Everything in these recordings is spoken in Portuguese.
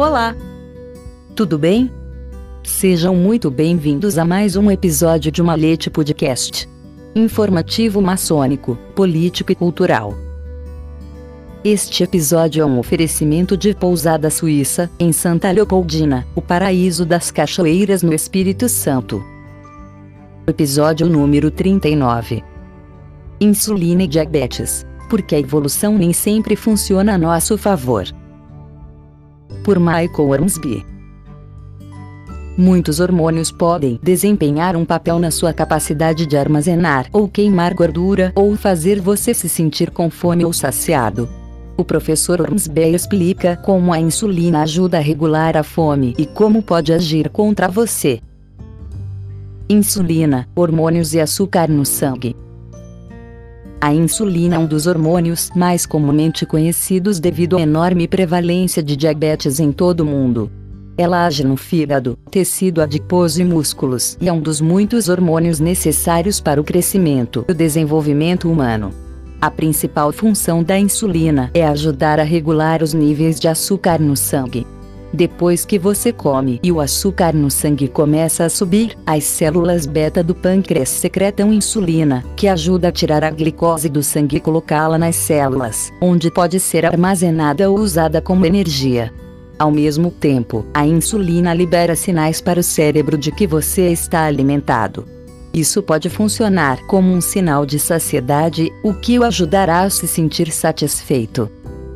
Olá! Tudo bem? Sejam muito bem-vindos a mais um episódio de Malete Podcast. Informativo maçônico, político e cultural. Este episódio é um oferecimento de Pousada Suíça, em Santa Leopoldina, o paraíso das cachoeiras no Espírito Santo. Episódio número 39. Insulina e diabetes, porque a evolução nem sempre funciona a nosso favor. Por Michael Ormsby. Muitos hormônios podem desempenhar um papel na sua capacidade de armazenar ou queimar gordura ou fazer você se sentir com fome ou saciado. O professor Ormsby explica como a insulina ajuda a regular a fome e como pode agir contra você. Insulina, hormônios e açúcar no sangue. A insulina é um dos hormônios mais comumente conhecidos devido à enorme prevalência de diabetes em todo o mundo. Ela age no fígado, tecido adiposo e músculos e é um dos muitos hormônios necessários para o crescimento e o desenvolvimento humano. A principal função da insulina é ajudar a regular os níveis de açúcar no sangue. Depois que você come e o açúcar no sangue começa a subir, as células beta do pâncreas secretam insulina, que ajuda a tirar a glicose do sangue e colocá-la nas células, onde pode ser armazenada ou usada como energia. Ao mesmo tempo, a insulina libera sinais para o cérebro de que você está alimentado. Isso pode funcionar como um sinal de saciedade, o que o ajudará a se sentir satisfeito.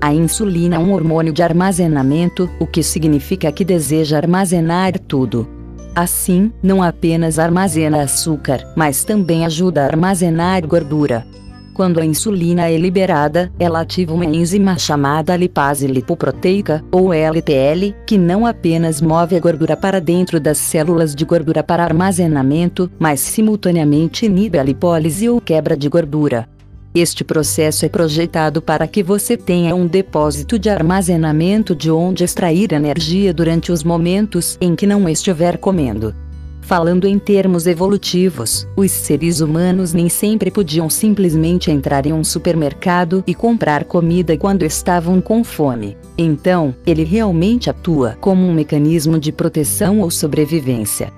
A insulina é um hormônio de armazenamento, o que significa que deseja armazenar tudo. Assim, não apenas armazena açúcar, mas também ajuda a armazenar gordura. Quando a insulina é liberada, ela ativa uma enzima chamada lipase lipoproteica, ou LPL, que não apenas move a gordura para dentro das células de gordura para armazenamento, mas simultaneamente inibe a lipólise ou quebra de gordura. Este processo é projetado para que você tenha um depósito de armazenamento de onde extrair energia durante os momentos em que não estiver comendo. Falando em termos evolutivos, os seres humanos nem sempre podiam simplesmente entrar em um supermercado e comprar comida quando estavam com fome. Então, ele realmente atua como um mecanismo de proteção ou sobrevivência.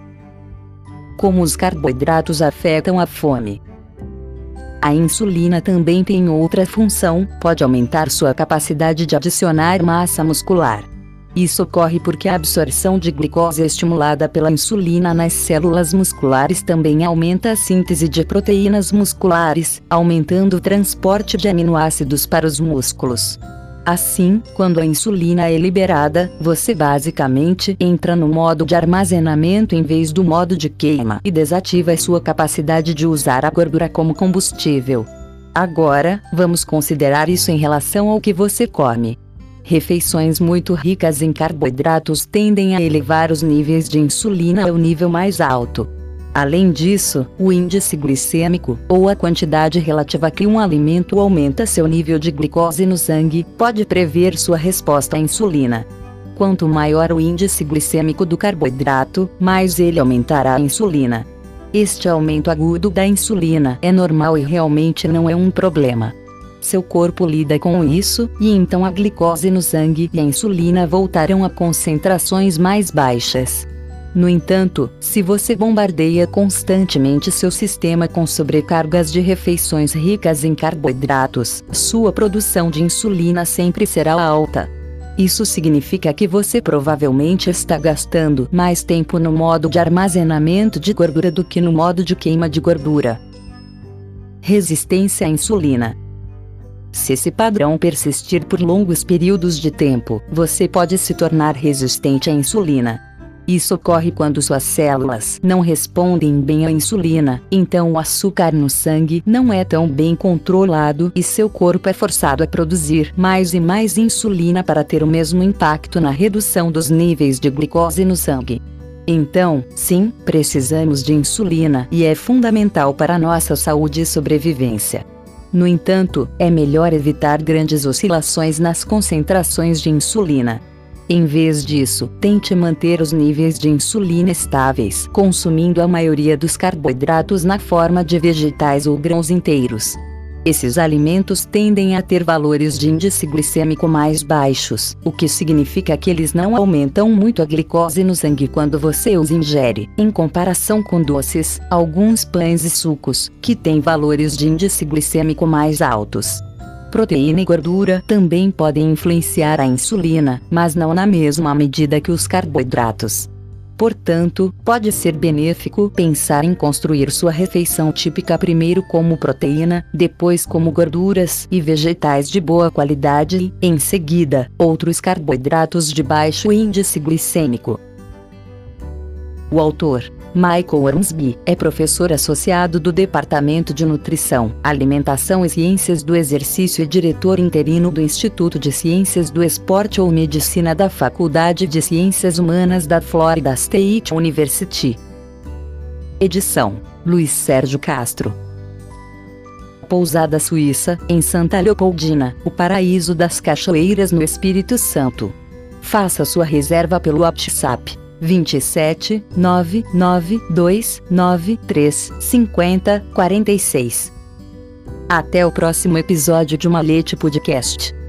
Como os carboidratos afetam a fome. A insulina também tem outra função, pode aumentar sua capacidade de adicionar massa muscular. Isso ocorre porque a absorção de glicose estimulada pela insulina nas células musculares também aumenta a síntese de proteínas musculares, aumentando o transporte de aminoácidos para os músculos. Assim, quando a insulina é liberada, você basicamente entra no modo de armazenamento em vez do modo de queima e desativa a sua capacidade de usar a gordura como combustível. Agora, vamos considerar isso em relação ao que você come. Refeições muito ricas em carboidratos tendem a elevar os níveis de insulina ao nível mais alto. Além disso, o índice glicêmico, ou a quantidade relativa que um alimento aumenta seu nível de glicose no sangue, pode prever sua resposta à insulina. Quanto maior o índice glicêmico do carboidrato, mais ele aumentará a insulina. Este aumento agudo da insulina é normal e realmente não é um problema. Seu corpo lida com isso, e então a glicose no sangue e a insulina voltarão a concentrações mais baixas. No entanto, se você bombardeia constantemente seu sistema com sobrecargas de refeições ricas em carboidratos, sua produção de insulina sempre será alta. Isso significa que você provavelmente está gastando mais tempo no modo de armazenamento de gordura do que no modo de queima de gordura. Resistência à insulina. Se esse padrão persistir por longos períodos de tempo, você pode se tornar resistente à insulina. Isso ocorre quando suas células não respondem bem à insulina, então o açúcar no sangue não é tão bem controlado e seu corpo é forçado a produzir mais e mais insulina para ter o mesmo impacto na redução dos níveis de glicose no sangue. Então, sim, precisamos de insulina e é fundamental para a nossa saúde e sobrevivência. No entanto, é melhor evitar grandes oscilações nas concentrações de insulina. Em vez disso, tente manter os níveis de insulina estáveis, consumindo a maioria dos carboidratos na forma de vegetais ou grãos inteiros. Esses alimentos tendem a ter valores de índice glicêmico mais baixos, o que significa que eles não aumentam muito a glicose no sangue quando você os ingere, em comparação com doces, alguns pães e sucos, que têm valores de índice glicêmico mais altos. Proteína e gordura também podem influenciar a insulina, mas não na mesma medida que os carboidratos. Portanto, pode ser benéfico pensar em construir sua refeição típica primeiro como proteína, depois como gorduras e vegetais de boa qualidade e, em seguida, outros carboidratos de baixo índice glicêmico. O autor, Michael Ormsby, é professor associado do Departamento de Nutrição, Alimentação e Ciências do Exercício e diretor interino do Instituto de Ciências do Esporte ou Medicina da Faculdade de Ciências Humanas da Florida State University. Edição: Luiz Sérgio Castro. Pousada Suíça, em Santa Leopoldina, o paraíso das cachoeiras no Espírito Santo. Faça sua reserva pelo WhatsApp 27 99293 50 46. Até o próximo episódio de Malete Podcast.